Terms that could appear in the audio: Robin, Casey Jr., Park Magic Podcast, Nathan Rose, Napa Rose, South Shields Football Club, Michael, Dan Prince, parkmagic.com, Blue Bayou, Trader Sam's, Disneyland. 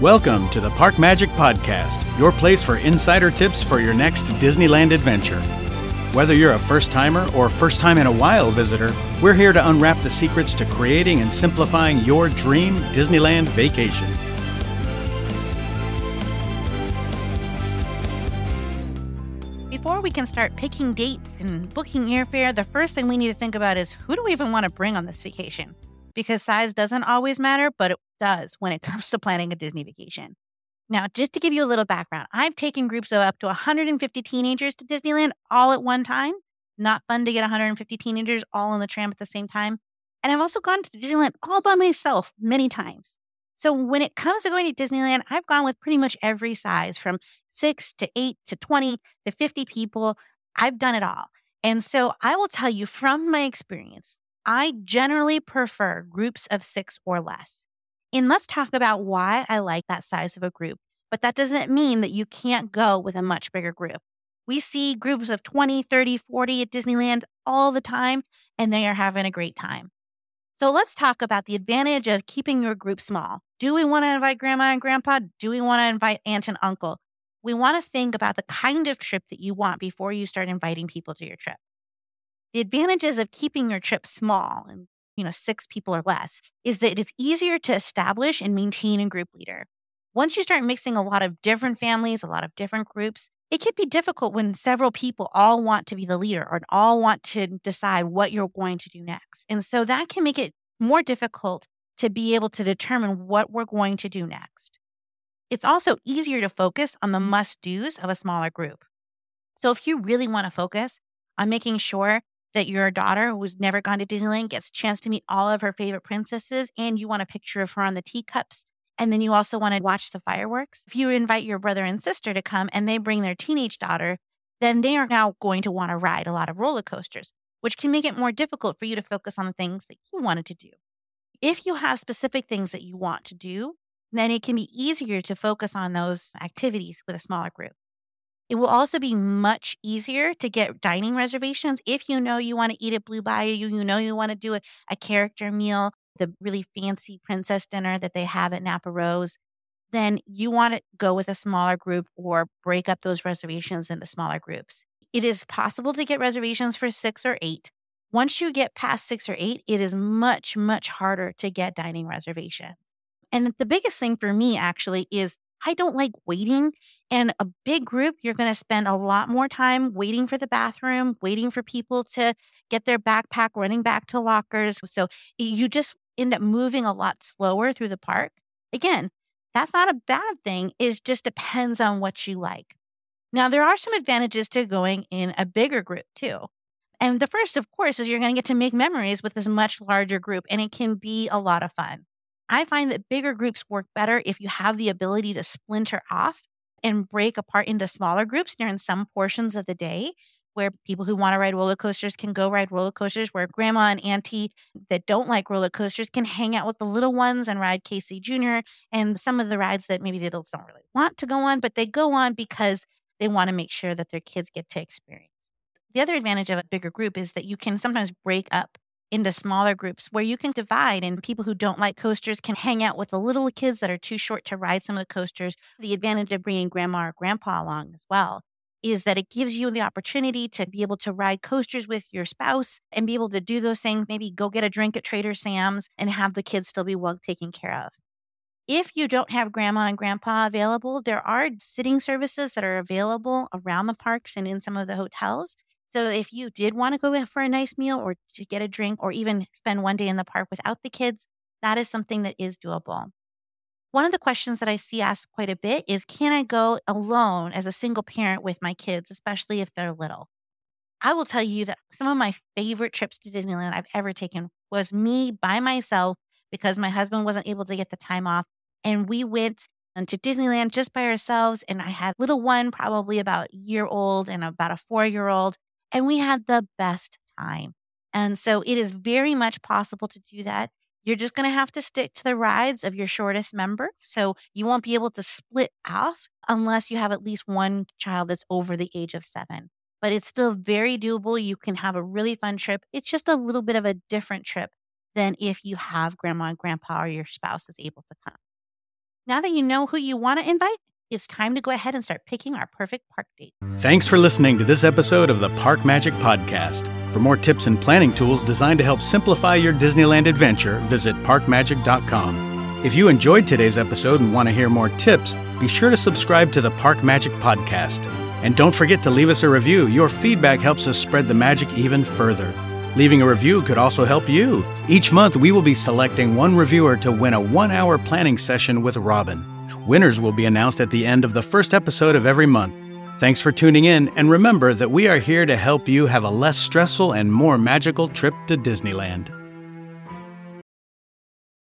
Welcome to the Park Magic Podcast, your place for insider tips for your next Disneyland adventure. Whether you're a first-timer or first-time-in-a-while visitor, we're here to unwrap the secrets to creating and simplifying your dream Disneyland vacation. Before we can start picking dates and booking airfare, the first thing we need to think about is who do we even want to bring on this vacation? Because size doesn't always matter, but it does when it comes to planning a Disney vacation. Now, just to give you a little background, I've taken groups of up to 150 teenagers to Disneyland all at one time. Not fun to get 150 teenagers all on the tram at the same time. And I've also gone to Disneyland all by myself many times. So when it comes to going to Disneyland, I've gone with pretty much every size from 6 to 8 to 20 to 50 people. I've done it all. And so I will tell you from my experience, I generally prefer groups of 6 or less. And let's talk about why I like that size of a group. But that doesn't mean that you can't go with a much bigger group. We see groups of 20, 30, 40 at Disneyland all the time, and they are having a great time. So let's talk about the advantage of keeping your group small. Do we want to invite grandma and grandpa? Do we want to invite aunt and uncle? We want to think about the kind of trip that you want before you start inviting people to your trip. The advantages of keeping your trip small and, 6 people or less is that it's easier to establish and maintain a group leader. Once you start mixing a lot of different families, a lot of different groups, it can be difficult when several people all want to be the leader or all want to decide what you're going to do next. And so that can make it more difficult to be able to determine what we're going to do next. It's also easier to focus on the must-dos of a smaller group. So if you really want to focus on making sure that your daughter who's never gone to Disneyland gets a chance to meet all of her favorite princesses, and you want a picture of her on the teacups, and then you also want to watch the fireworks. If you invite your brother and sister to come and they bring their teenage daughter, then they are now going to want to ride a lot of roller coasters, which can make it more difficult for you to focus on the things that you wanted to do. If you have specific things that you want to do, then it can be easier to focus on those activities with a smaller group. It will also be much easier to get dining reservations if you know you want to eat at Blue Bayou, you know you want to do a character meal, the really fancy princess dinner that they have at Napa Rose, then you want to go with a smaller group or break up those reservations into smaller groups. It is possible to get reservations for 6 or 8. Once you get past 6 or 8, it is much, much harder to get dining reservations. And the biggest thing for me actually is I don't like waiting. And a big group, you're going to spend a lot more time waiting for the bathroom, waiting for people to get their backpack, running back to lockers. So you just end up moving a lot slower through the park. Again, that's not a bad thing. It just depends on what you like. Now, there are some advantages to going in a bigger group too. And the first, of course, is you're going to get to make memories with this much larger group, and it can be a lot of fun. I find that bigger groups work better if you have the ability to splinter off and break apart into smaller groups during some portions of the day where people who want to ride roller coasters can go ride roller coasters, where grandma and auntie that don't like roller coasters can hang out with the little ones and ride Casey Jr. and some of the rides that maybe the adults don't really want to go on, but they go on because they want to make sure that their kids get to experience. The other advantage of a bigger group is that you can sometimes break up into smaller groups where you can divide, and people who don't like coasters can hang out with the little kids that are too short to ride some of the coasters. The advantage of bringing grandma or grandpa along as well is that it gives you the opportunity to be able to ride coasters with your spouse and be able to do those things, maybe go get a drink at Trader Sam's and have the kids still be well taken care of. If you don't have grandma and grandpa available, there are sitting services that are available around the parks and in some of the hotels. So if you did want to go in for a nice meal or to get a drink or even spend one day in the park without the kids, that is something that is doable. One of the questions that I see asked quite a bit is, can I go alone as a single parent with my kids, especially if they're little? I will tell you that some of my favorite trips to Disneyland I've ever taken was me by myself because my husband wasn't able to get the time off. And we went to Disneyland just by ourselves. And I had little one, probably about a year old and about a 4-year-old. And we had the best time. And so it is very much possible to do that. You're just going to have to stick to the rides of your shortest member. So you won't be able to split off unless you have at least one child that's over the age of 7. But it's still very doable. You can have a really fun trip. It's just a little bit of a different trip than if you have grandma and grandpa or your spouse is able to come. Now that you know who you want to invite, it's time to go ahead and start picking our perfect park date. Thanks for listening to this episode of the Park Magic Podcast. For more tips and planning tools designed to help simplify your Disneyland adventure, visit parkmagic.com. If you enjoyed today's episode and want to hear more tips, be sure to subscribe to the Park Magic Podcast. And don't forget to leave us a review. Your feedback helps us spread the magic even further. Leaving a review could also help you. Each month, we will be selecting one reviewer to win a 1-hour planning session with Robin. Winners will be announced at the end of the first episode of every month. Thanks for tuning in, and remember that we are here to help you have a less stressful and more magical trip to Disneyland.